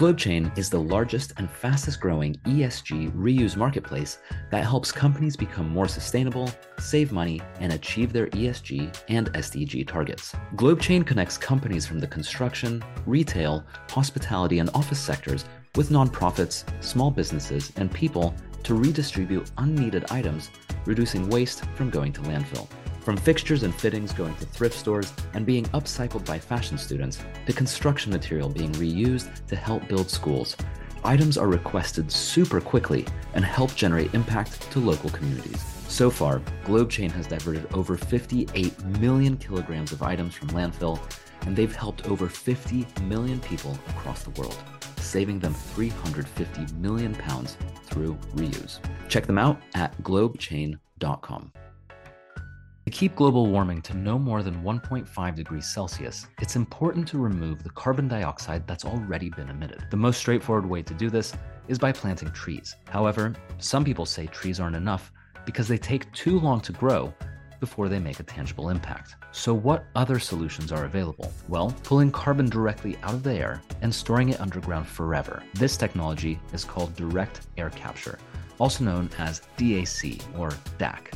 Globechain is the largest and fastest growing ESG reuse marketplace that helps companies become more sustainable, save money, and achieve their ESG and SDG targets. Globechain connects companies from the construction, retail, hospitality, and office sectors with nonprofits, small businesses, and people to redistribute unneeded items, reducing waste from going to landfill. From fixtures and fittings going to thrift stores and being upcycled by fashion students, to construction material being reused to help build schools, items are requested super quickly and help generate impact to local communities. So far, Globechain has diverted over 58 million kilograms of items from landfill, and they've helped over 50 million people across the world, saving them 350 million pounds through reuse. Check them out at globechain.com. To keep global warming to no more than 1.5 degrees Celsius, it's important to remove the carbon dioxide that's already been emitted. The most straightforward way to do this is by planting trees. However, some people say trees aren't enough because they take too long to grow before they make a tangible impact. So what other solutions are available? Well, pulling carbon directly out of the air and storing it underground forever. This technology is called direct air capture, also known as DAC or DAC.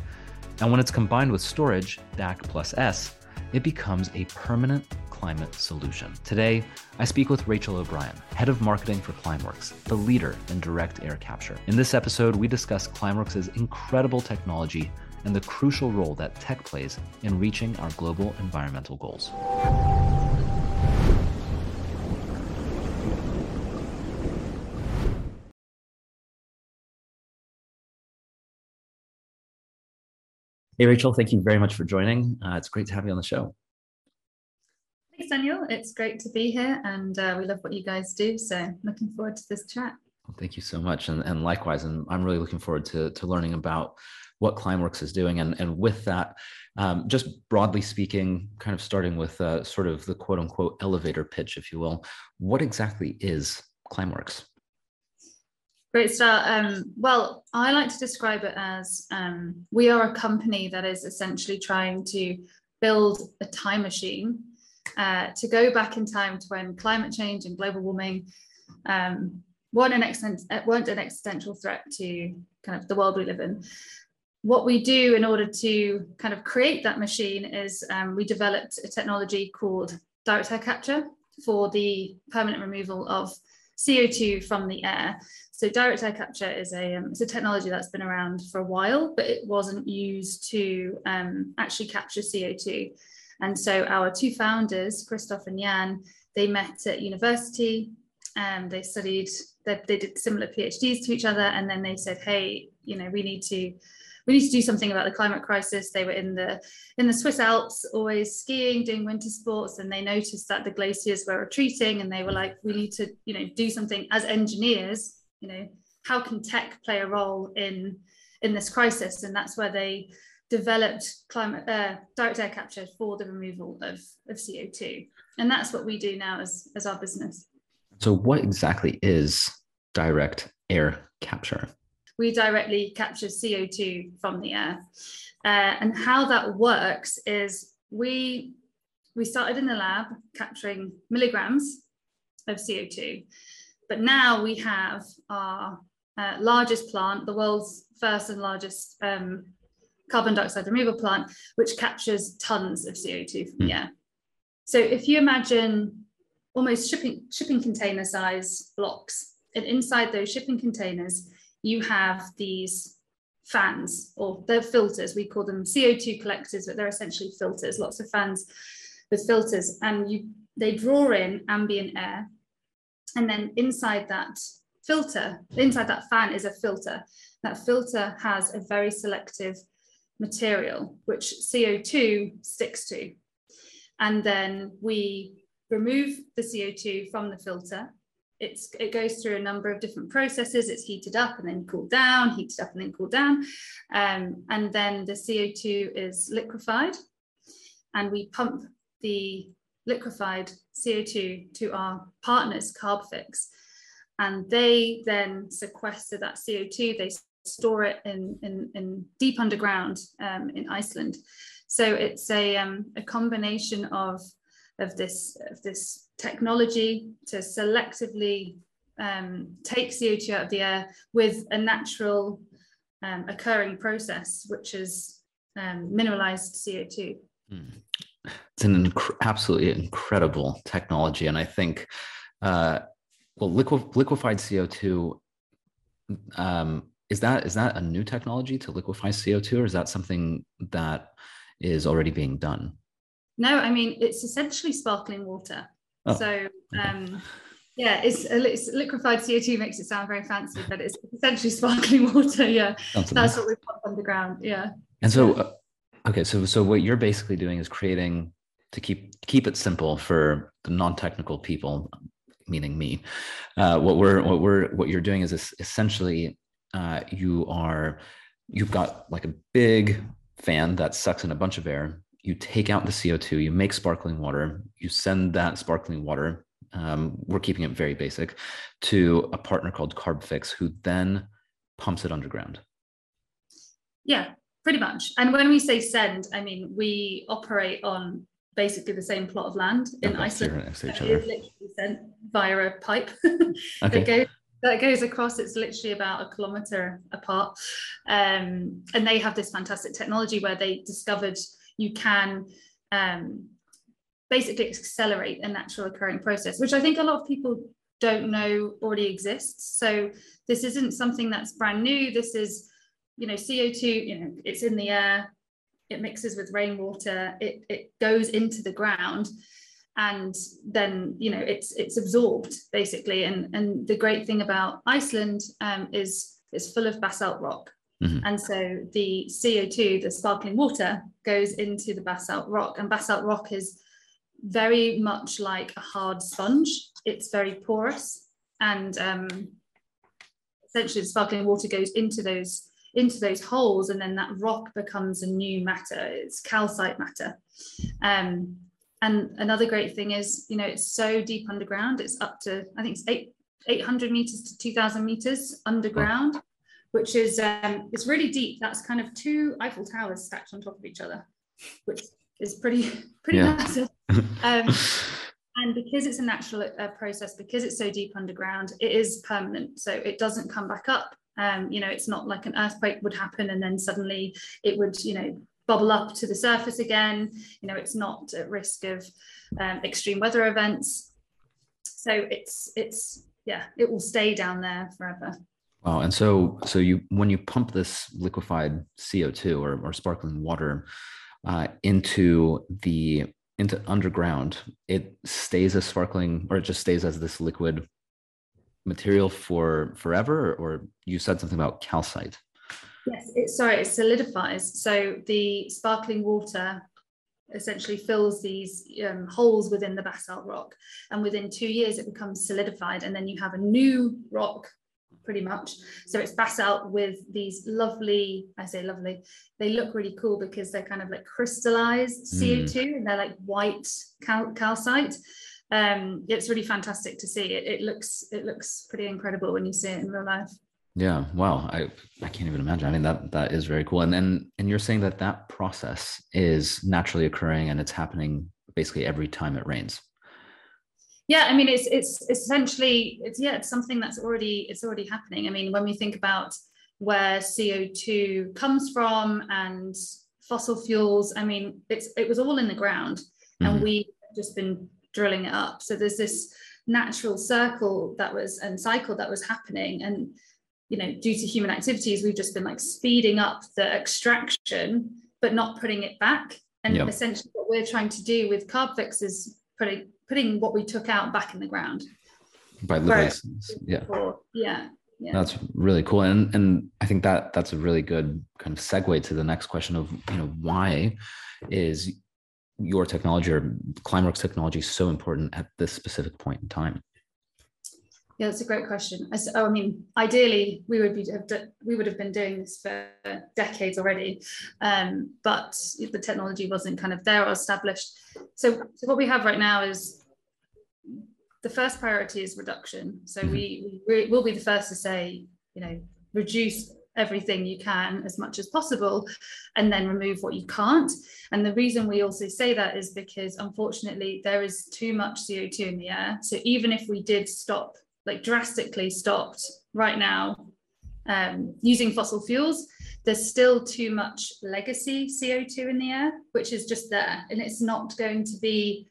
And when it's combined with storage, DAC plus S, it becomes a permanent climate solution. Today, I speak with Rachel O'Brien, Head of Marketing for Climeworks, the leader in direct air capture. In this episode, we discuss Climeworks' incredible technology and the crucial role that tech plays in reaching our global environmental goals. Hey, Rachel, thank you very much for joining. It's great to have you on the show. Thanks, Daniel. It's great to be here, and we love what you guys do, so looking forward to this chat. Well, thank you so much, and likewise, and I'm really looking forward to learning about what Climeworks is doing. And with that, just broadly speaking, kind of starting with sort of the quote unquote elevator pitch, if you will, what exactly is Climeworks? Great start. Well, I like to describe it as we are a company that is essentially trying to build a time machine to go back in time to when climate change and global warming weren't an existential threat to kind of the world we live in. What we do in order to kind of create that machine is we developed a technology called direct air capture for the permanent removal of CO2 from the air. So direct air capture is a technology that's been around for a while, but it wasn't used to actually capture CO2. And so our two founders, Christoph and Jan, they met at university and they studied, they did similar PhDs to each other. And then they said, hey, you know, we need to do something about the climate crisis. They were in the Swiss Alps, always skiing, doing winter sports, and they noticed that the glaciers were retreating, and they were like, we need to, you know, do something as engineers. You know, how can tech play a role in this crisis? And that's where they developed direct air capture for the removal of CO2. And that's what we do now as our business. So what exactly is direct air capture? We directly capture CO2 from the air. And how that works is we started in the lab capturing milligrams of CO2, but now we have our largest plant, the world's first and largest carbon dioxide removal plant, which captures tons of CO2 from the air. So if you imagine almost shipping container size blocks, and inside those shipping containers, you have these fans, or they're filters. We call them CO2 collectors, but they're essentially filters, lots of fans with filters. And they draw in ambient air. And then inside that fan is a filter. That filter has a very selective material, which CO2 sticks to. And then we remove the CO2 from the filter. It goes through a number of different processes. It's heated up and then cooled down, heated up and then cooled down. And then the CO2 is liquefied, and we pump the liquefied CO2 to our partners, CarbFix. And they then sequester that CO2. They store it in deep underground in Iceland. So it's a combination of this technology to selectively take CO2 out of the air with a natural occurring process, which is mineralized CO2. It's an absolutely incredible technology. And I think, well, liquefied CO2, is that a new technology to liquefy CO2, or is that something that is already being done? No, I mean, it's essentially sparkling water. Oh, so okay. Yeah, it's liquefied CO2 makes it sound very fancy, but it's essentially sparkling water. Yeah, that's what we pump underground. Yeah. And so, okay, so what you're basically doing is creating, to keep it simple for the non-technical people, meaning me. What you're doing is essentially you've got like a big fan that sucks in a bunch of air. You take out the CO2, you make sparkling water, you send that sparkling water, we're keeping it very basic, to a partner called CarbFix, who then pumps it underground. Yeah, pretty much. And when we say send, I mean, we operate on basically the same plot of land in Iceland. Right next to each other. It's literally sent via a pipe that goes across. It's literally about a kilometer apart. And they have this fantastic technology where they discovered you can basically accelerate a natural occurring process, which I think a lot of people don't know already exists. So this isn't something that's brand new. This is, you know, CO2, you know, it's in the air, it mixes with rainwater, it goes into the ground, and then, you know, it's absorbed basically. And the great thing about Iceland is it's full of basalt rock. Mm-hmm. And so the CO2, the sparkling water, goes into the basalt rock, and basalt rock is very much like a hard sponge. It's very porous, and essentially the sparkling water goes into those holes, and then that rock becomes a new matter. It's calcite matter. And another great thing is, you know, it's so deep underground. It's up to, I think it's 800 meters to 2,000 meters underground. Wow. Which is, it's really deep. That's kind of two Eiffel Towers stacked on top of each other, which is pretty massive. And because it's a natural process, because it's so deep underground, it is permanent. So it doesn't come back up. You know, it's not like an earthquake would happen and then suddenly it would, you know, bubble up to the surface again. You know, it's not at risk of extreme weather events. So it will stay down there forever. Wow. And so you, when you pump this liquefied CO2 or sparkling water into underground, it stays as sparkling, or it just stays as this liquid material for forever? Or you said something about calcite. Yes, it solidifies. So the sparkling water essentially fills these holes within the basalt rock, and within 2 years it becomes solidified, and then you have a new rock. Pretty much. So it's basalt with these lovely, I say lovely, they look really cool because they're kind of like crystallized CO2, and they're like white calcite. It's really fantastic to see. It looks pretty incredible when you see it in real life. Yeah. Wow. I can't even imagine. I mean, that is very cool. And then, and you're saying that process is naturally occurring, and it's happening basically every time it rains. Yeah, I mean, it's essentially something that's already happening. I mean, when we think about where CO2 comes from and fossil fuels, I mean, it was all in the ground, and we've just been drilling it up. So there's this natural cycle that was happening, and, you know, due to human activities, we've just been like speeding up the extraction, but not putting it back. And essentially, what we're trying to do with CarbFix is putting what we took out back in the ground. By librations. Yeah. That's really cool. And I think that's a really good kind of segue to the next question of, you know, why is your technology or Climeworks technology so important at this specific point in time? Yeah, that's a great question. I mean, ideally we would have been doing this for decades already, but the technology wasn't kind of there or established. So what we have right now is, the first priority is reduction. So we will be the first to say, you know, reduce everything you can as much as possible, and then remove what you can't. And the reason we also say that is because, unfortunately, there is too much CO2 in the air. So even if we did stop like drastically stopped right now using fossil fuels, there's still too much legacy CO2 in the air, which is just there, and it's not going to be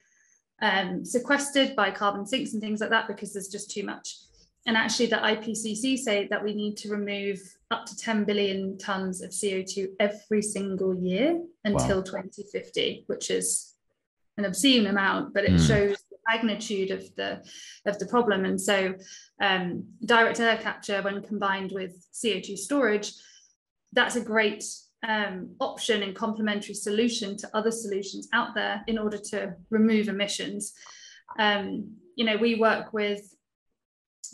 sequestered by carbon sinks and things like that because there's just too much. And actually the IPCC say that we need to remove up to 10 billion tons of CO2 every single year until 2050, which is an obscene amount, but it shows the magnitude of the problem. And so direct air capture, when combined with CO2 storage, that's a great option and complementary solution to other solutions out there in order to remove emissions. You know, we work with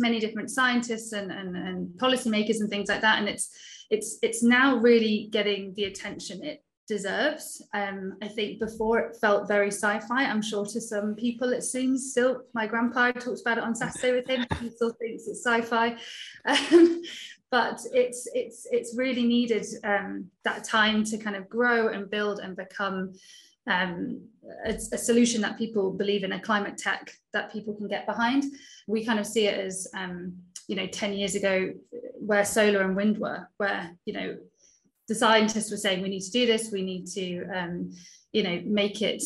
many different scientists and policymakers and things like that, and it's now really getting the attention it deserves. I think before it felt very sci-fi. I'm sure to some people it seems still. My grandpa talks about it on Saturday with him. He still thinks it's sci-fi, but it's really needed that time to kind of grow and build and become a solution that people believe in, a climate tech that people can get behind. We kind of see it as, you know, 10 years ago where solar and wind were, where, you know, the scientists were saying we need to do this, we need to, you know, make it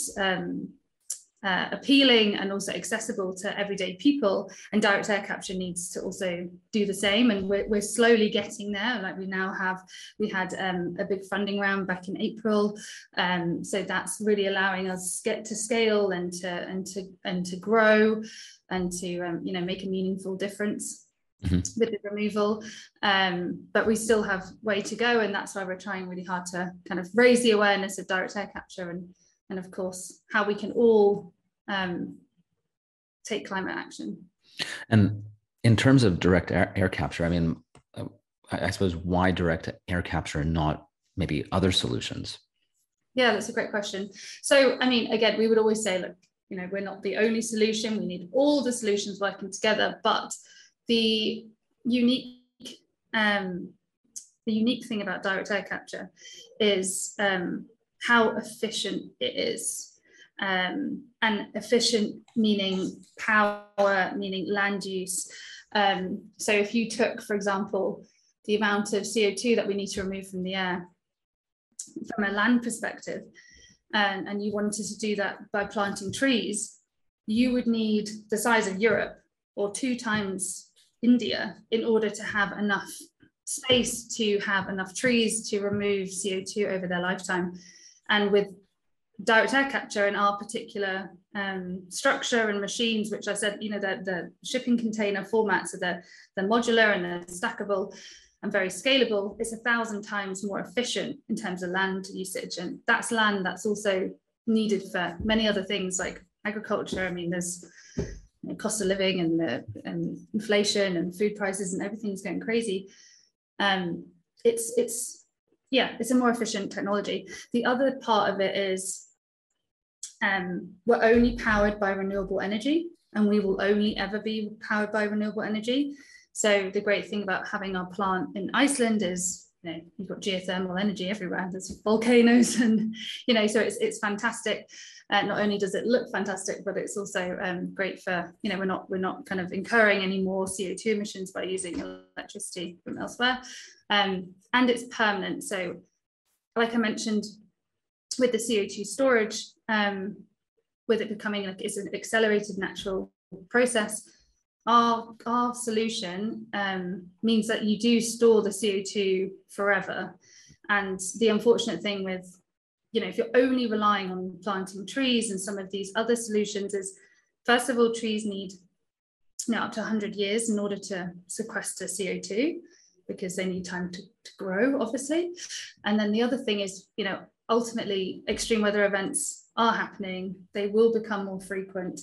appealing and also accessible to everyday people. And direct air capture needs to also do the same. And we're slowly getting there. Like we now have, we had a big funding round back in April. So that's really allowing us get to scale and to grow and to, you know, make a meaningful difference with the removal. But we still have way to go. And that's why we're trying really hard to kind of raise the awareness of direct air capture and of course, how we can all take climate action. And in terms of direct air capture, I mean, I suppose why direct air capture and not maybe other solutions? Yeah, that's a great question. So, I mean, again, we would always say, look, you know, we're not the only solution. We need all the solutions working together. But the unique thing about direct air capture is how efficient it is, and efficient meaning power, meaning land use. So if you took, for example, the amount of CO2 that we need to remove from the air from a land perspective, and you wanted to do that by planting trees, you would need the size of Europe or 2 times India in order to have enough space to have enough trees to remove CO2 over their lifetime. And with direct air capture and our particular structure and machines, which I said, you know, the shipping container format, so they're modular and they're stackable and very scalable, it's 1,000 times more efficient in terms of land usage. And that's land that's also needed for many other things like agriculture. I mean, there's, you know, cost of living and inflation and food prices and everything's going crazy. It's a more efficient technology. The other part of it is we're only powered by renewable energy, and we will only ever be powered by renewable energy. So the great thing about having our plant in Iceland is, you know, you've got geothermal energy everywhere. There's volcanoes, and, you know, so it's fantastic. Not only does it look fantastic, but it's also great for, you know, we're not kind of incurring any more CO2 emissions by using electricity from elsewhere. And it's permanent. So like I mentioned with the CO2 storage, with it becoming like it's an accelerated natural process, our solution means that you do store the CO2 forever. And the unfortunate thing with, you know, if you're only relying on planting trees and some of these other solutions is, first of all, trees need, you know, up to 100 years in order to sequester CO2 because they need time to grow, obviously. And then the other thing is, you know, ultimately extreme weather events are happening. They will become more frequent.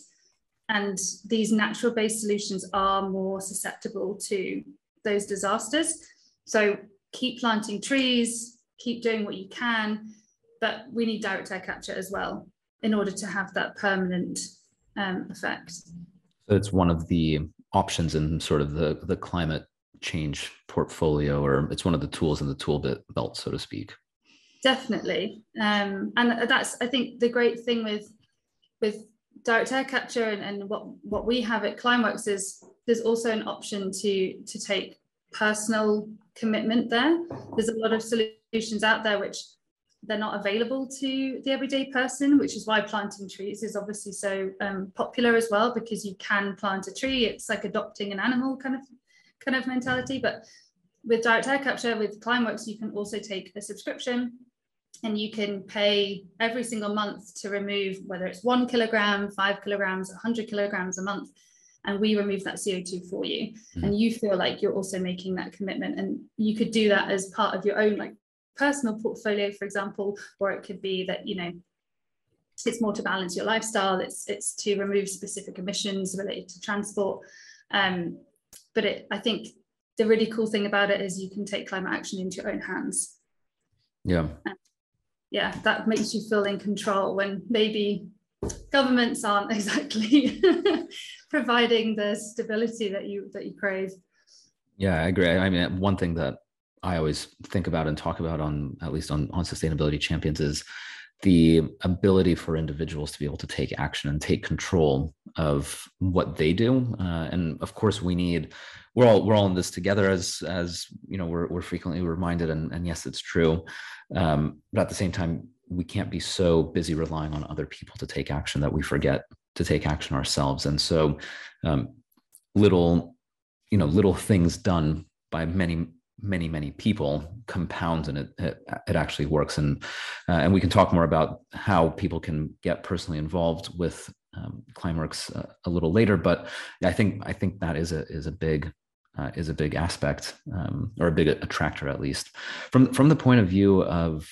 And these natural-based solutions are more susceptible to those disasters. So keep planting trees, keep doing what you can, but we need direct air capture as well in order to have that permanent effect. So it's one of the options in sort of the climate change portfolio, or it's one of the tools in the tool belt, so to speak. Definitely. And that's, I think, the great thing with direct air capture and what we have at Climeworks is there's also an option to take personal commitment there. There's a lot of solutions out there which they're not available to the everyday person, which is why planting trees is obviously so popular as well, because you can plant a tree. It's like adopting an animal kind of mentality. But with direct air capture, with Climeworks, you can also take a subscription and you can pay every single month to remove, whether it's 1 kilogram, 5 kilograms, 100 kilograms a month, and we remove that CO2 for you. And you feel like you're also making that commitment, and you could do that as part of your own like personal portfolio, for example, or it could be that, you know, it's more to balance your lifestyle, it's to remove specific emissions related to transport. But I think the really cool thing about it is you can take climate action into your own hands. Yeah. And yeah, that makes you feel in control when maybe governments aren't exactly providing the stability that you crave. Yeah, I agree. I mean, one thing that I always think about and talk about on Sustainability Champions is the ability for individuals to be able to take action and take control of what they do. And of course we're all in this together, as you know, we're frequently reminded, and yes, it's true. But at the same time, we can't be so busy relying on other people to take action that we forget to take action ourselves. And so little things done by many people compounds, and it actually works. And we can talk more about how people can get personally involved with Climeworks a little later. But I think that is a big aspect, or a big attractor, at least from the point of view of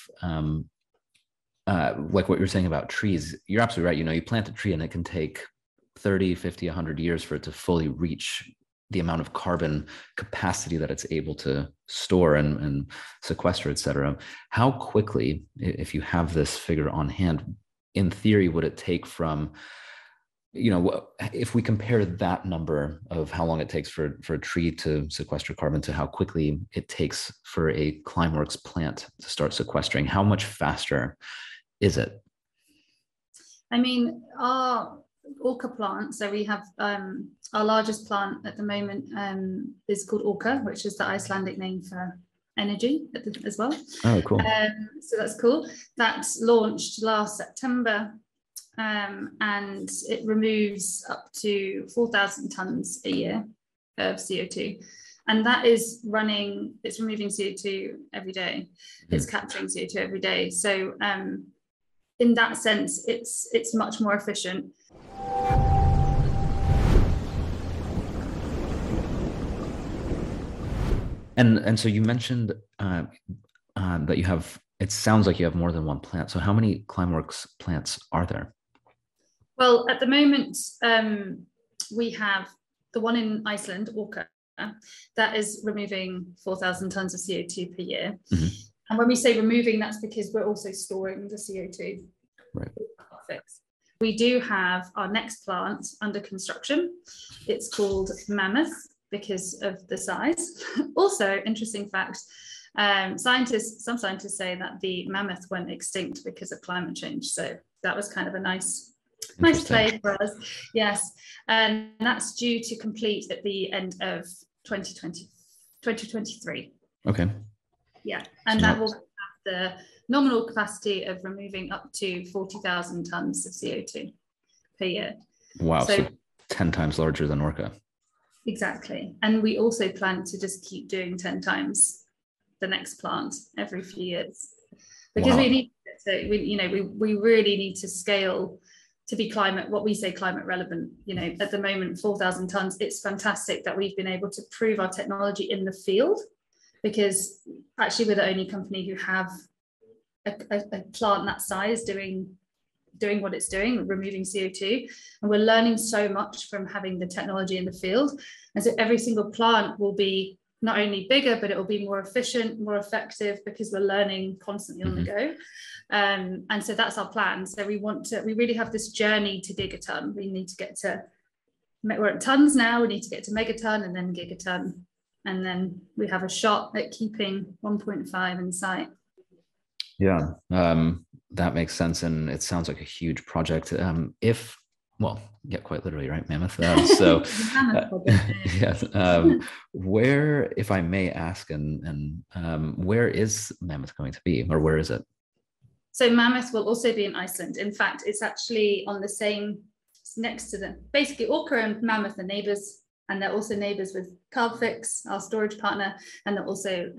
like what you're saying about trees. You're absolutely right. You know, you plant a tree and it can take 30, 50, 100 years for it to fully reach the amount of carbon capacity that it's able to store and sequester, et cetera. How quickly, if you have this figure on hand, in theory, would it take from, you know, if we compare that number of how long it takes for a tree to sequester carbon to how quickly it takes for a Climeworks plant to start sequestering, how much faster is it? I mean, our Orca plant, so we have our largest plant at the moment is called Orca, which is the Icelandic name for energy as well. Oh, cool. So that's cool. That's launched last September, and it removes up to 4,000 tons a year of CO2. And that is running, it's removing CO2 every day. It's capturing CO2 every day. So in that sense, it's much more efficient. And so you mentioned that you have, it sounds like you have more than one plant. So how many Climeworks plants are there? Well, at the moment, we have the one in Iceland, Orca, that is removing 4,000 tons of CO2 per year. Mm-hmm. And when we say removing, that's because we're also storing the CO2. Right. Perfect. We do have our next plant under construction. It's called Mammoth because of the size. Also, interesting fact, some scientists say that the mammoth went extinct because of climate change. So that was kind of a nice play for us. Yes. And that's due to complete at the end of 2023. Okay. Yeah. And that will have the nominal capacity of removing up to 40,000 tons of CO2 per year. Wow. So 10 times larger than Orca. Exactly. And we also plan to just keep doing 10 times the next plant every few years, because wow. we really need to scale to be climate relevant. You know, at the moment, 4,000 tons, it's fantastic that we've been able to prove our technology in the field, because actually we're the only company who have a plant that size doing what it's doing, removing CO2, and we're learning so much from having the technology in the field. And so every single plant will be not only bigger, but it will be more efficient, more effective, because we're learning constantly on the go. And so that's our plan. So we really have this journey to gigaton. We're at tons now, we need to get to megaton and then gigaton. And then we have a shot at keeping 1.5 in sight. Yeah. That makes sense, and it sounds like a huge project. If well, yeah, quite literally, right? Mammoth. So yes, where, if I may ask, and where is Mammoth going to be, or where is it? So Mammoth will also be in Iceland. In fact, it's actually on the same, it's next to them. Basically, Orca and Mammoth are neighbors, and they're also neighbors with CarbFix, our storage partner, and they're also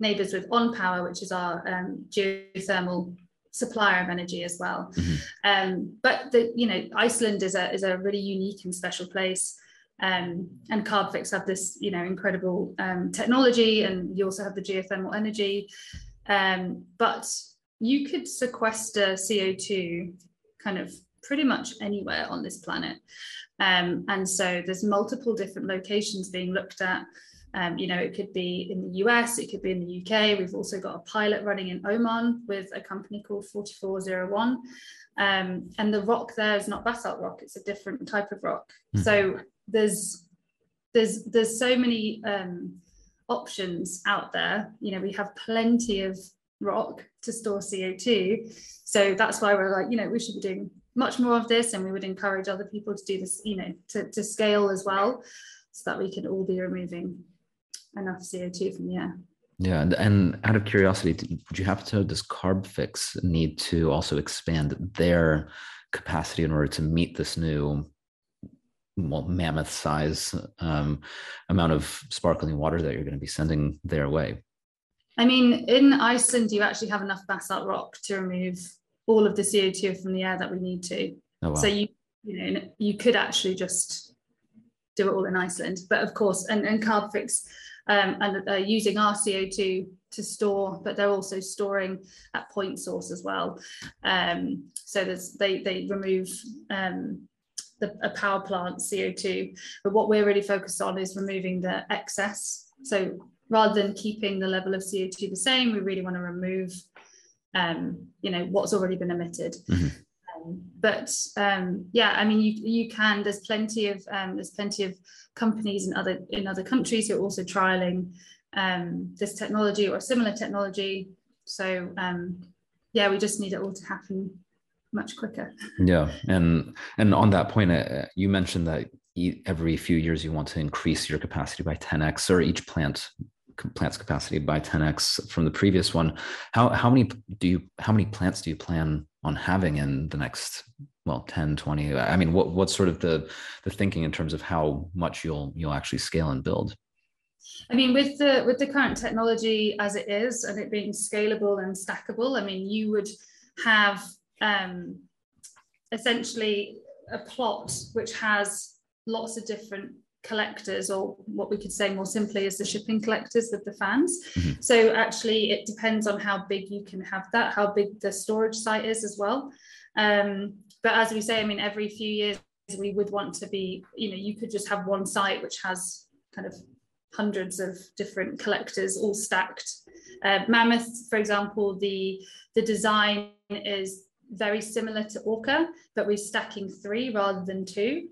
neighbors with ON Power, which is our geothermal supplier of energy as well. Mm-hmm. But Iceland is a really unique and special place. And CarbFix have this, incredible technology, and you also have the geothermal energy. But you could sequester CO2 kind of pretty much anywhere on this planet. And so there's multiple different locations being looked at. It could be in the US, it could be in the UK. We've also got a pilot running in Oman with a company called 4401. And the rock there is not basalt rock, it's a different type of rock. Mm. So there's so many options out there. We have plenty of rock to store CO2. So that's why we're like, we should be doing much more of this, and we would encourage other people to do this, to scale as well, so that we could all be removing enough CO2 from the air. Yeah, and out of curiosity, does CarbFix need to also expand their capacity in order to meet this new, mammoth size amount of sparkling water that you're going to be sending their way? In Iceland, you actually have enough basalt rock to remove all of the CO2 from the air that we need to. Oh, wow. So you could actually just do it all in Iceland, but of course, and CarbFix are using our CO2 to store, but they're also storing at point source as well. So they remove a power plant CO2, but what we're really focused on is removing the excess. So rather than keeping the level of CO2 the same, we really want to remove what's already been emitted. Mm-hmm. You can. There's plenty of companies in other countries who are also trialing this technology or a similar technology. So we just need it all to happen much quicker. Yeah, and on that point, you mentioned that every few years you want to increase your capacity by 10x, or each plant's capacity by 10x from the previous one. How many plants do you plan on having in the next 10, 20? What's sort of the thinking in terms of how much you'll actually scale and build? With the current technology as it is, and it being scalable and stackable, you would have essentially a plot which has lots of different collectors, or what we could say more simply is the shipping collectors with the fans. Mm-hmm. So actually it depends on how big you can have that, how big the storage site is as well. But as we say, every few years we would want to be, you could just have one site which has kind of hundreds of different collectors all stacked. Mammoth, for example, the design is very similar to Orca, but we're stacking 3 rather than 2.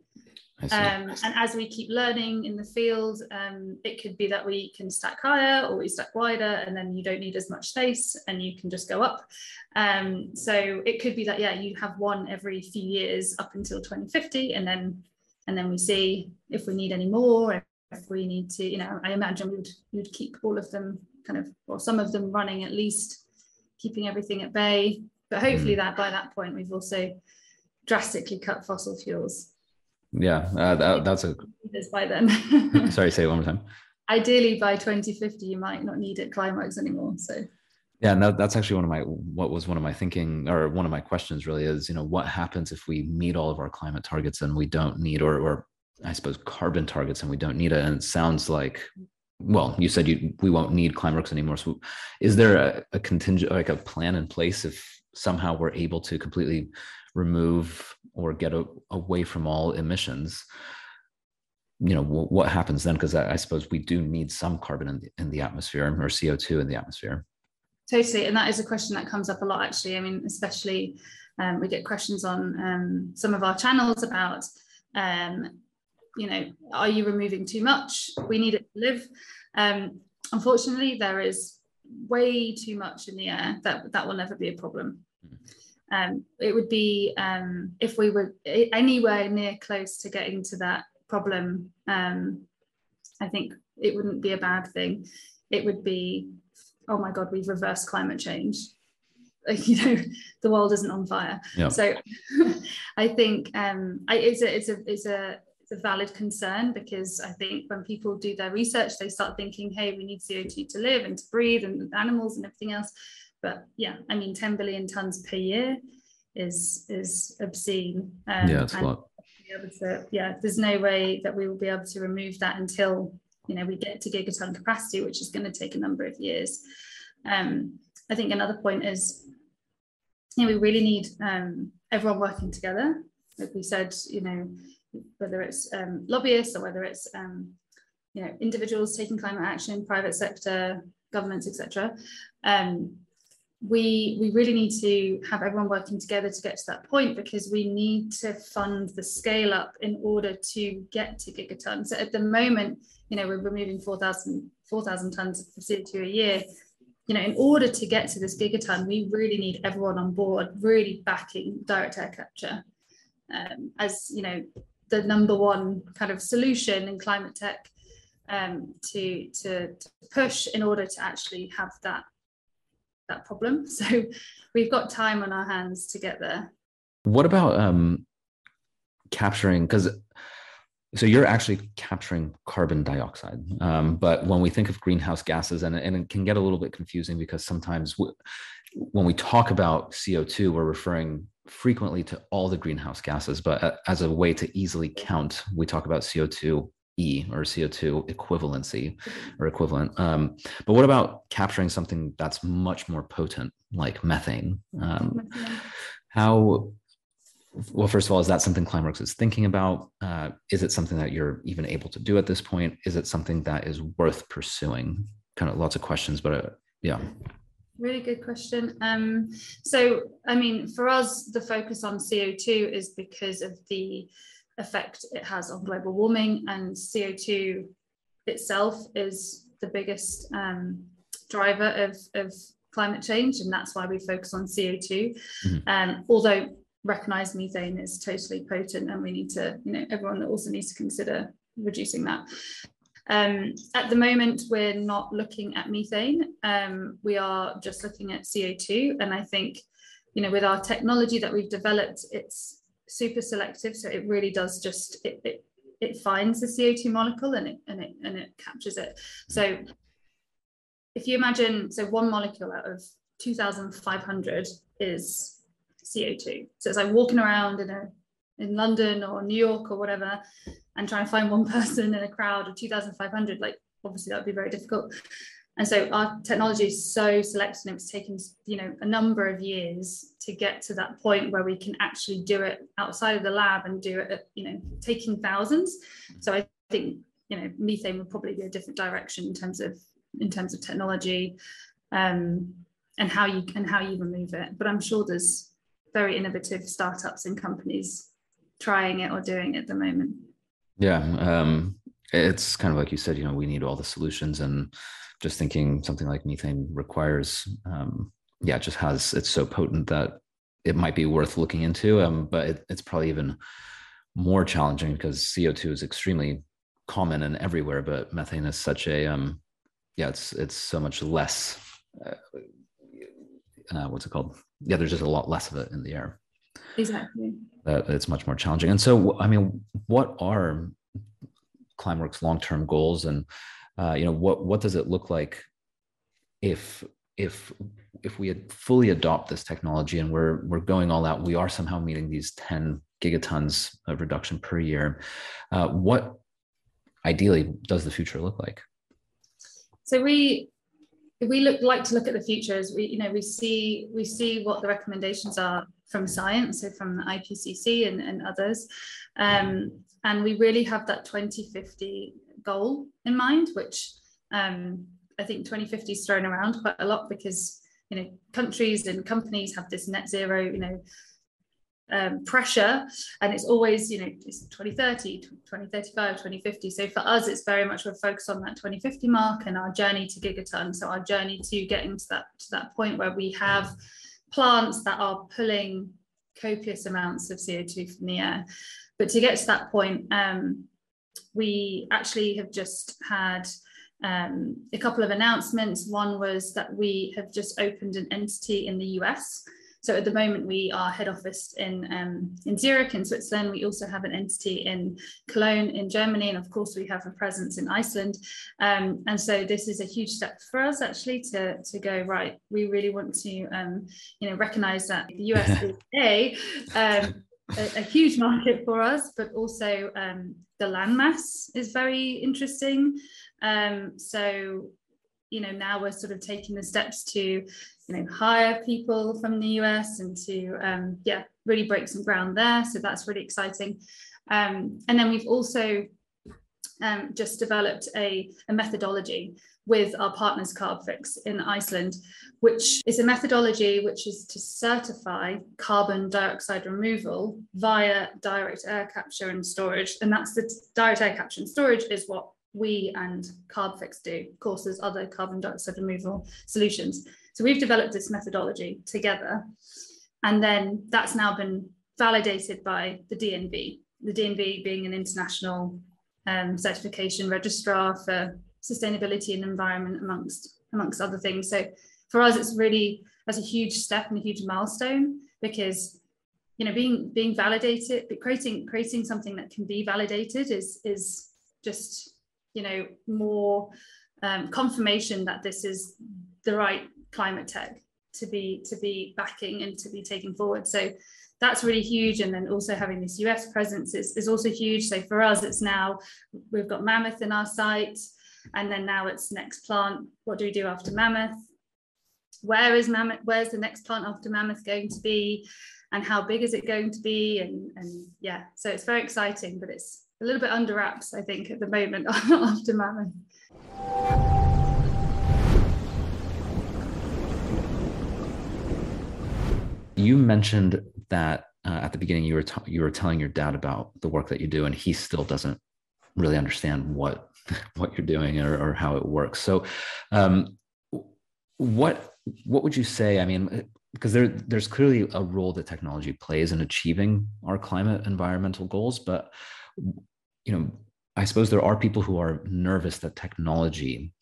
And as we keep learning in the field, it could be that we can stack higher or we stack wider, and then you don't need as much space and you can just go up. So it could be that, you have one every few years up until 2050, and then we see if we need any more, if we need to, I imagine we'd keep all of them kind of, or some of them running, at least keeping everything at bay. But hopefully that by that point, we've also drastically cut fossil fuels. Yeah, that's a. By then. Sorry, say it one more time. Ideally, by 2050, you might not need it Climeworks anymore. So. Yeah, no, that's actually one of my thinking, or one of my questions really is, what happens if we meet all of our climate targets and we don't need, or I suppose carbon targets and we don't need it? And it sounds like, you said we won't need Climeworks anymore. So, is there a contingent, like a plan in place if somehow we're able to completely remove or get away from all emissions, what happens then? Because I suppose we do need some carbon in the atmosphere, or CO2 in the atmosphere. Totally. And that is a question that comes up a lot, actually. Especially we get questions on some of our channels about, are you removing too much? We need it to live. Unfortunately, there is way too much in the air that will never be a problem. It would be if we were anywhere near close to getting to that problem, I think it wouldn't be a bad thing. It would be, oh my God, we've reversed climate change. You know, the world isn't on fire. Yeah. So I think it's a valid concern, because I think when people do their research, they start thinking, hey, we need CO2 to live and to breathe and animals and everything else. But yeah, I mean, 10 billion tons per year is obscene. Yeah, it's a lot. There's no way that we will be able to remove that until, you know, we get to gigaton capacity, which is going to take a number of years. I think another point is, you know, we really need everyone working together. Like we said, you know, whether it's lobbyists or whether it's, you know, individuals taking climate action, private sector, governments, etc. We really need to have everyone working together to get to that point, because we need to fund the scale up in order to get to gigaton. So at the moment, you know, we're removing 4,000 tons of CO2 a year. You know, in order to get to this gigaton, we really need everyone on board, really backing direct air capture as, you know, the number one kind of solution in climate tech to push in order to actually have that problem. So we've got time on our hands to get there. What about capturing? So you're actually capturing carbon dioxide. But when we think of greenhouse gases, and it can get a little bit confusing, because sometimes when we talk about CO2, we're referring frequently to all the greenhouse gases, but as a way to easily count, we talk about CO2e or CO2 equivalency or equivalent. But what about capturing something that's much more potent, like methane? Well, first of all, is that something Climeworks is thinking about? Is it something that you're even able to do at this point? Is it something that is worth pursuing? Kind of lots of questions, but yeah. Really good question. So, I mean, for us, the focus on CO2 is because of the effect it has on global warming, and CO2 itself is the biggest driver of climate change, and that's why we focus on CO2. Mm-hmm. Although recognize methane is totally potent, and we need to, you know, everyone also needs to consider reducing that. At the moment, we're not looking at methane. We are just looking at CO2. And I think, you know, with our technology that we've developed, it's super selective. So it really does just, it finds the CO2 molecule and it captures it. So if you imagine, so one molecule out of 2,500 is CO2. So it's like walking around in London or New York or whatever, and trying to find one person in a crowd of 2,500. Like, obviously that would be very difficult. And so our technology is so selective, and it's taken, you know, a number of years to get to that point where we can actually do it outside of the lab and do it at, you know, taking thousands. So I think, you know, methane would probably be a different direction in terms of technology, and how you remove it. But I'm sure there's very innovative startups and companies trying it or doing it at the moment. Yeah. It's kind of like you said, you know, we need all the solutions, and just thinking something like methane requires, it's so potent that it might be worth looking into, but it's probably even more challenging because CO2 is extremely common and everywhere, but methane is such a, it's so much less, there's just a lot less of it in the air. Exactly. It's much more challenging. And so, I mean, what are Climeworks' long-term goals, and what does it look like if we had fully adopt this technology and we're going all out, we are somehow meeting these 10 gigatons of reduction per year. What ideally does the future look like? So we look at the future as we see what the recommendations are from science, so from the IPCC and others, and we really have that 2050 goal in mind, which I think 2050 is thrown around quite a lot because, you know, countries and companies have this net zero, you know, pressure, and it's always, you know, it's 2030, 2035, 2050. So for us, it's very much we're focused on that 2050 mark and our journey to gigaton. So our journey to getting to that point where we have plants that are pulling copious amounts of CO2 from the air. But to get to that point, we actually have just had a couple of announcements. One was that we have just opened an entity in the US. So at the moment, we are head office in Zurich in Switzerland. We also have an entity in Cologne in Germany. And of course, we have a presence in Iceland. And so this is a huge step for us, actually, to go, right, we really want to, recognize that the US is a huge market for us, but also the landmass is very interesting. So, now we're sort of taking the steps to hire people from the US and to, really break some ground there. So that's really exciting. And then we've also just developed a methodology with our partners CarbFix in Iceland, which is a methodology which is to certify carbon dioxide removal via direct air capture and storage. And that's the direct air capture and storage is what we and CarbFix do. Of course, there's other carbon dioxide removal solutions. So we've developed this methodology together, and then that's now been validated by the DNV. The DNV being an international certification registrar for sustainability and environment, amongst other things. So for us, it's really, that's a huge step and a huge milestone, because being validated, but creating something that can be validated is just more confirmation that this is the right climate tech to be backing and to be taking forward. So that's really huge. And then also having this US presence is also huge. So for us, it's now, we've got Mammoth in our site, and then now it's next plant. What do we do after Mammoth? Where is Mammoth? Where's the next plant after Mammoth going to be? And how big is it going to be? And so it's very exciting, but it's a little bit under wraps, I think, at the moment after Mammoth. You mentioned that at the beginning you were telling your dad about the work that you do, and he still doesn't really understand what you're doing or how it works. So, what would you say? I mean, because there's clearly a role that technology plays in achieving our climate environmental goals, but I suppose there are people who are nervous that technology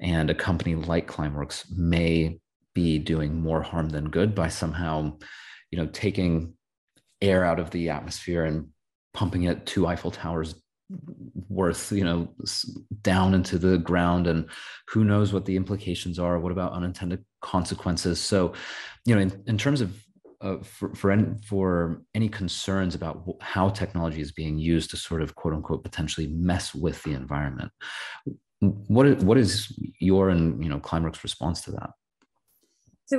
and a company like Climeworks may be doing more harm than good by somehow, taking air out of the atmosphere and pumping it 2 Eiffel Towers worth, down into the ground, and who knows what the implications are. What about unintended consequences? So, in terms of for any concerns about how technology is being used to sort of quote unquote potentially mess with the environment, what is your and Climeworks' response to that? So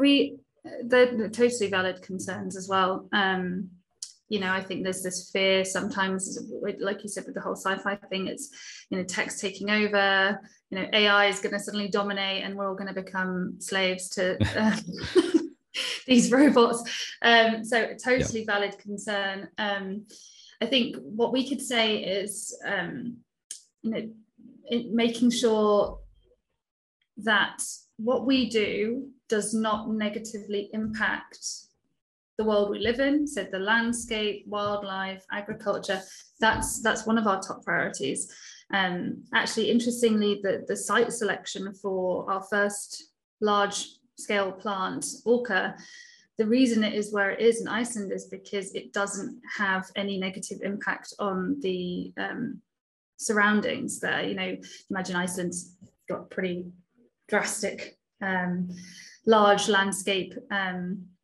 they're totally valid concerns as well. I think there's this fear sometimes, like you said, with the whole sci-fi thing, it's, tech's taking over, AI is going to suddenly dominate and we're all going to become slaves to these robots. So a totally valid concern. I think what we could say is, making sure that what we do does not negatively impact the world we live in. So the landscape, wildlife, agriculture, that's one of our top priorities. Actually, interestingly, the site selection for our first large scale plant, Orca, the reason it is where it is in Iceland is because it doesn't have any negative impact on the surroundings there. Imagine Iceland's got pretty drastic large landscape.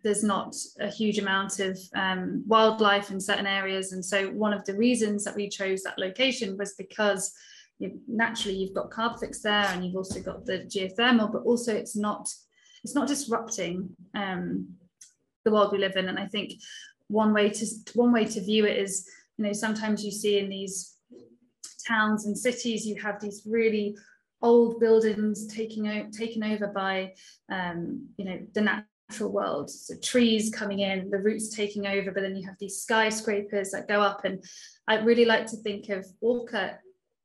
There's not a huge amount of wildlife in certain areas, and so one of the reasons that we chose that location was because naturally you've got CarbFix there, and you've also got the geothermal, but also it's not disrupting the world we live in. And I think one way to view it is, sometimes you see in these towns and cities you have these really old buildings taken over by the natural world, so trees coming in, the roots taking over, but then you have these skyscrapers that go up. And I really like to think of Orca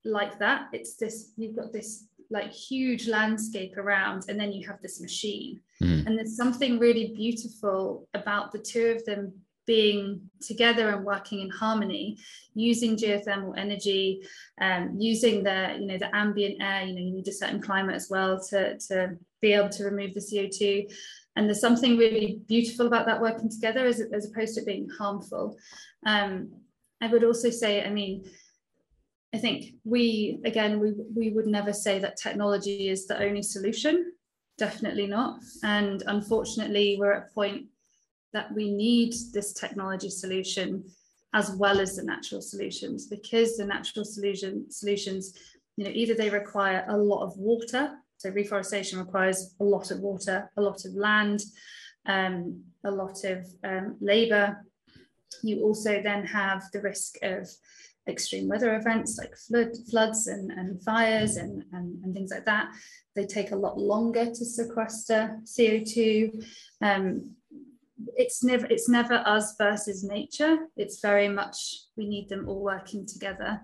like that. It's this, you've got this like huge landscape around, and then you have this machine. Mm. And there's something really beautiful about the two of them being together and working in harmony, using geothermal energy, using the, you know, the ambient air. You know, you need a certain climate as well to be able to remove the CO2. And there's something really beautiful about that working together as opposed to it being harmful. I would also say, I mean, I think we would never say that technology is the only solution. Definitely not. And unfortunately, we're at a point that we need this technology solution as well as the natural solutions, because the natural solutions, you know, either they require a lot of water. So reforestation requires a lot of water, a lot of land, a lot of labor. You also then have the risk of extreme weather events like floods and fires and things like that. They take a lot longer to sequester CO2. It's never us versus nature. It's very much we need them all working together.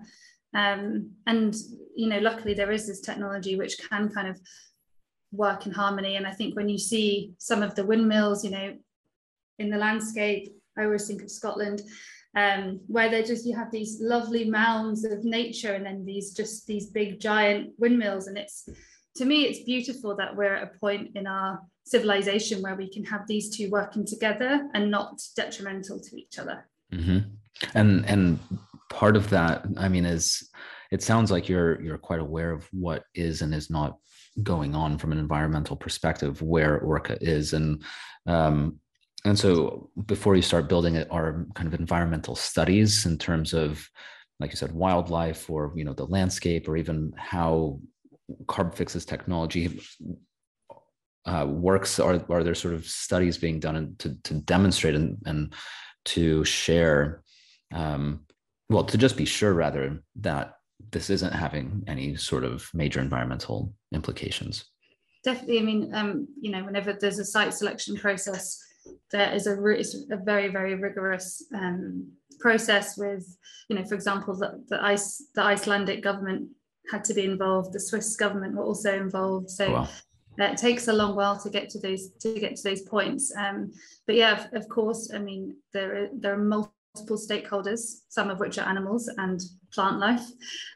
And, you know, luckily there is this technology which can kind of work in harmony. And I think when you see some of the windmills, you know, in the landscape, I always think of Scotland, where they're just, you have these lovely mounds of nature and then these big giant windmills. And it's, to me, it's beautiful that we're at a point in our civilization where we can have these two working together and not detrimental to each other. Mm-hmm. And part of that, I mean, is it sounds like you're quite aware of what is and is not going on from an environmental perspective where Orca is. And so before you start building it are kind of environmental studies in terms of, like you said, wildlife or, you know, the landscape, or even how CarbFix's technology works. Are there sort of studies being done to demonstrate and to share, well, to just be sure rather that this isn't having any sort of major environmental implications? Definitely. I mean, you know, whenever there's a site selection process, there is a very, very rigorous process with, you know, for example, the Icelandic government had to be involved. The Swiss government were also involved. So it takes a long while to get to those points. But yeah, of course, I mean, there are multiple stakeholders, some of which are animals and plant life,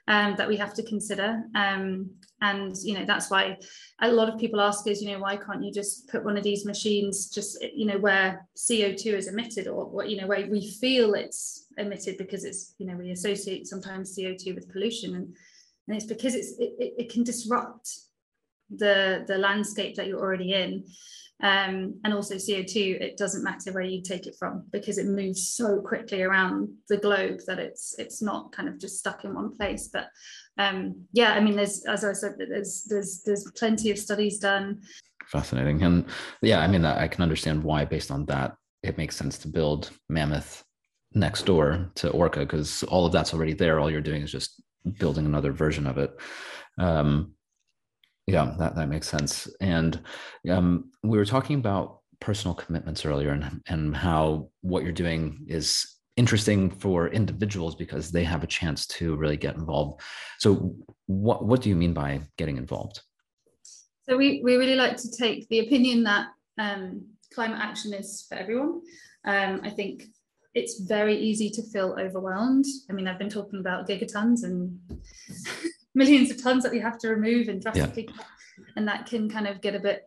that we have to consider. And, you know, that's why a lot of people ask us, you know, why can't you just put one of these machines just, you know, where CO2 is emitted, or, you know, where we feel it's emitted, because it's, you know, we associate sometimes CO2 with pollution, and it's because it can disrupt the landscape that you're already in. And also CO2, it doesn't matter where you take it from, because it moves so quickly around the globe that it's not kind of just stuck in one place. But yeah, I mean, there's, as I said, there's plenty of studies done. Fascinating. And yeah, I mean, I can understand why, based on that, it makes sense to build Mammoth next door to Orca, because all of that's already there. All you're doing is just building another version of it. Yeah, that makes sense. And we were talking about personal commitments earlier, and how what you're doing is interesting for individuals because they have a chance to really get involved. So what do you mean by getting involved? So we really like to take the opinion that climate action is for everyone. I think it's very easy to feel overwhelmed. I mean, I've been talking about gigatons and millions of tons that we have to remove and drastically, and that can kind of get a bit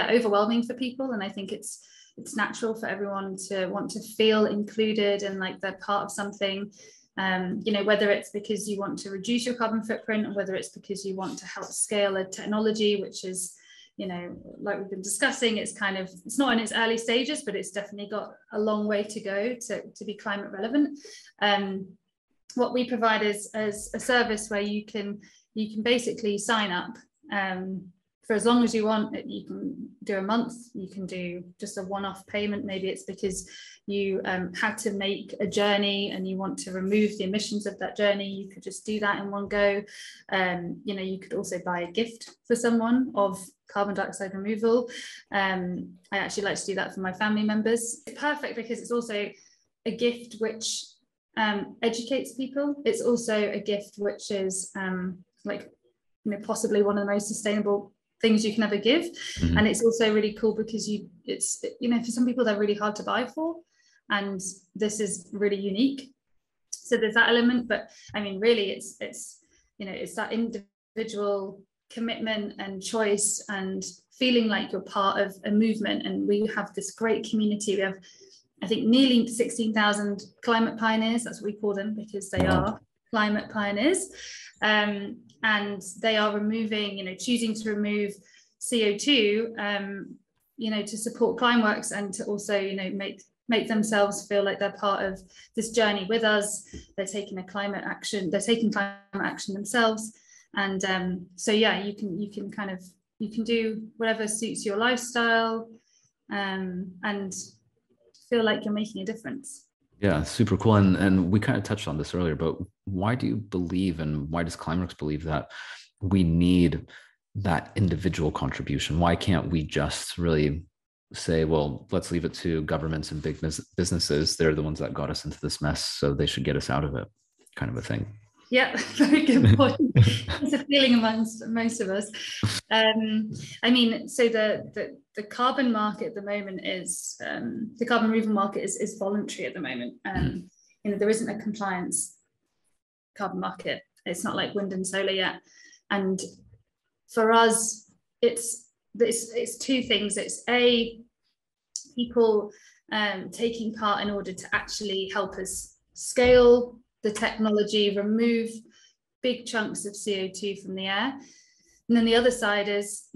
overwhelming for people. And I think it's natural for everyone to want to feel included and like they're part of something, you know, whether it's because you want to reduce your carbon footprint, or whether it's because you want to help scale a technology which is, you know, like we've been discussing, it's not in its early stages, but it's definitely got a long way to go to be climate relevant. What we provide is as a service where you can basically sign up for as long as you want. You can do a month, you can do just a one-off payment. Maybe it's because you had to make a journey and you want to remove the emissions of that journey. You could just do that in one go. You know, you could also buy a gift for someone of carbon dioxide removal. I actually like to do that for my family members. It's perfect because it's also a gift which educates people. It's also a gift which is like possibly one of the most sustainable things you can ever give. Mm-hmm. And it's also really cool because it's for some people they're really hard to buy for, and this is really unique. So there's that element, but I mean, really it's that individual commitment and choice and feeling like you're part of a movement. And we have this great community. We have, I think, nearly 16,000 climate pioneers. That's what we call them because they are climate pioneers. And they are choosing to remove CO2, to support Climeworks and to also, make themselves feel like they're part of this journey with us. They're taking climate action themselves. And you can do whatever suits your lifestyle, and feel like you're making a difference. Yeah, super cool. And we kind of touched on this earlier, but why do you believe, and why does Climeworks believe that we need that individual contribution? Why can't we just really say, well, let's leave it to governments and big businesses. They're the ones that got us into this mess, so they should get us out of it, kind of a thing. Yeah, very good point. It's a feeling amongst most of us. The carbon market at the moment is, the carbon removal market is voluntary at the moment. There isn't a compliance carbon market. It's not like wind and solar yet. And for us, it's two things. It's A, people taking part in order to actually help us scale the technology, remove big chunks of CO2 from the air. And then the other side is,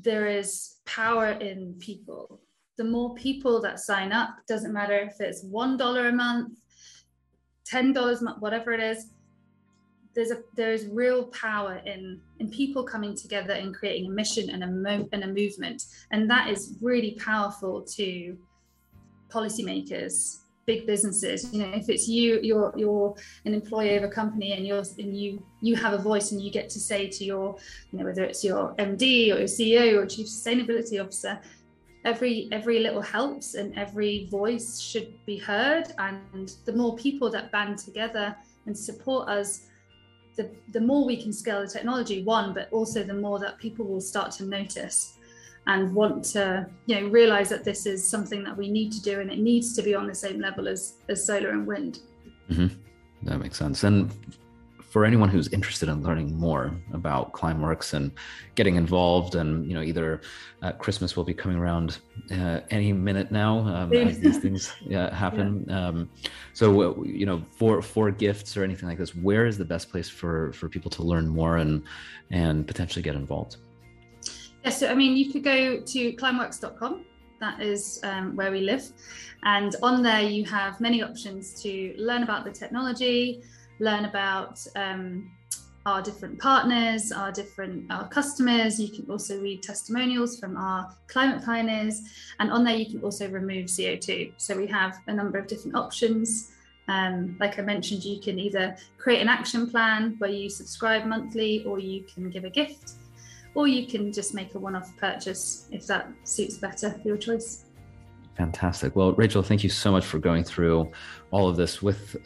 there is power in people. The more people that sign up, doesn't matter if it's $1 a month, $10 a month, whatever it is, there is real power in people coming together and creating a mission and a movement. And that is really powerful to policymakers, big businesses. If it's you're an employee of a company and you have a voice and you get to say to your, whether it's your MD or your CEO or chief sustainability officer, every little helps and every voice should be heard. And the more people that band together and support us, the more we can scale the technology, but also the more that people will start to notice and want to, realize that this is something that we need to do, and it needs to be on the same level as solar and wind. Mm-hmm. That makes sense. And for anyone who's interested in learning more about Climeworks and getting involved, and either Christmas will be coming around any minute now, as these things happen. Yeah. For gifts or anything like this, where is the best place for people to learn more and potentially get involved? Yeah, so you could go to climeworks.com. That is where we live, and on there you have many options to learn about the technology, learn about our different partners, our customers. You can also read testimonials from our climate pioneers, and on there you can also remove CO2. So we have a number of different options. Like I mentioned, you can either create an action plan where you subscribe monthly, or you can give a gift, or you can just make a one-off purchase if that suits better, your choice. Fantastic. Well, Rachel, thank you so much for going through all of this with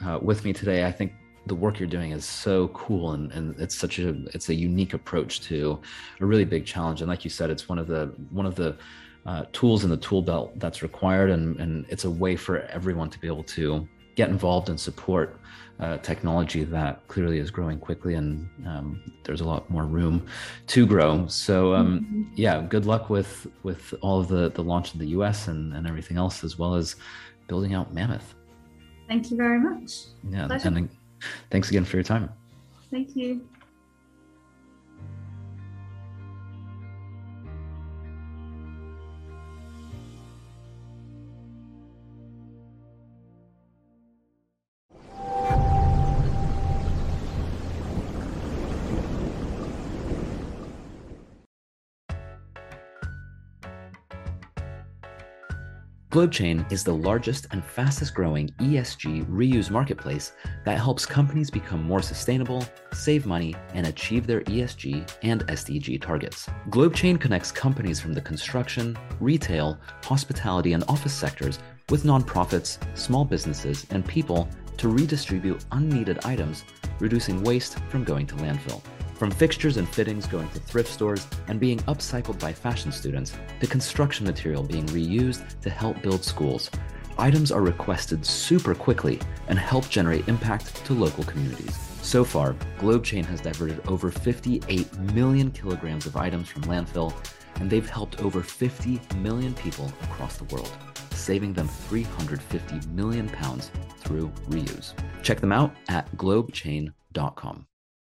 me today. I think the work you're doing is so cool, and it's a unique approach to a really big challenge. And like you said, it's one of the tools in the tool belt that's required, and it's a way for everyone to be able to get involved and support technology that clearly is growing quickly, and there's a lot more room to grow. So yeah, good luck with all of the launch in the US and everything else, as well as building out Mammoth. Thank you very much. Yeah, pleasure. And thanks again for your time. Thank you. Globechain is the largest and fastest growing ESG reuse marketplace that helps companies become more sustainable, save money, and achieve their ESG and SDG targets. Globechain connects companies from the construction, retail, hospitality, and office sectors with nonprofits, small businesses, and people to redistribute unneeded items, reducing waste from going to landfill. From fixtures and fittings going to thrift stores and being upcycled by fashion students, to construction material being reused to help build schools, items are requested super quickly and help generate impact to local communities. So far, Globechain has diverted over 58 million kilograms of items from landfill, and they've helped over 50 million people across the world, saving them 350 million pounds through reuse. Check them out at globechain.com.